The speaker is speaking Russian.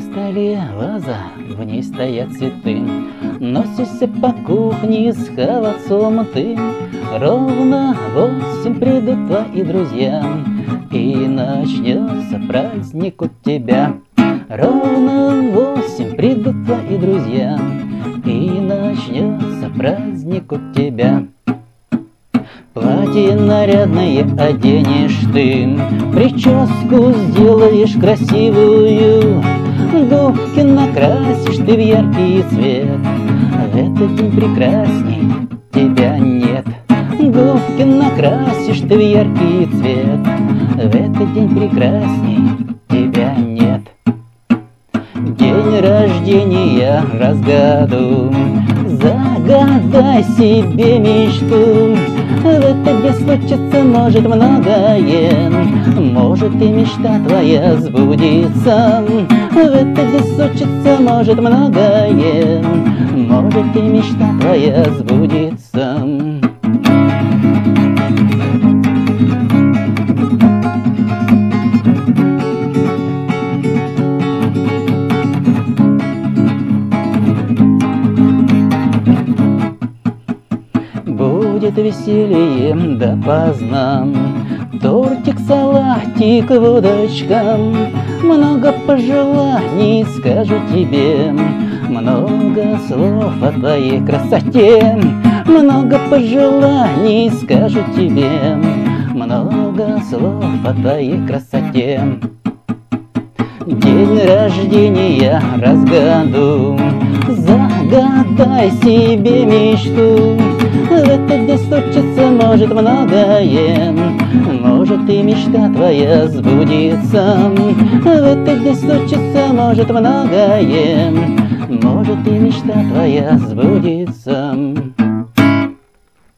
На столе ваза, в ней стоят цветы. Носишься по кухне с холодцом ты. Ровно восемь придут твои друзья, и начнется праздник у тебя. Ровно восемь придут твои друзья, и начнется праздник у тебя. Платье нарядное оденешь ты, прическу сделаешь красивую, губки накрасишь ты в яркий цвет. В этот день прекрасней тебя нет. Губки накрасишь ты в яркий цвет. В этот день прекрасней тебя нет. День рождения разгаду, загадай себе мечту. В этот день случится может многое, может и мечта твоя сбудется. В этот день случится может многое, может и мечта твоя сбудется. Будет веселье допоздна, тортик, салатик, водочка. Много пожеланий скажу тебе, много слов о твоей красоте. Много пожеланий скажу тебе, много слов о твоей красоте. День рождения разгаду, загадай себе мечту. В этот день случится может многое, может и мечта твоя сбудется. В этот день случится может многое, может и мечта твоя сбудется.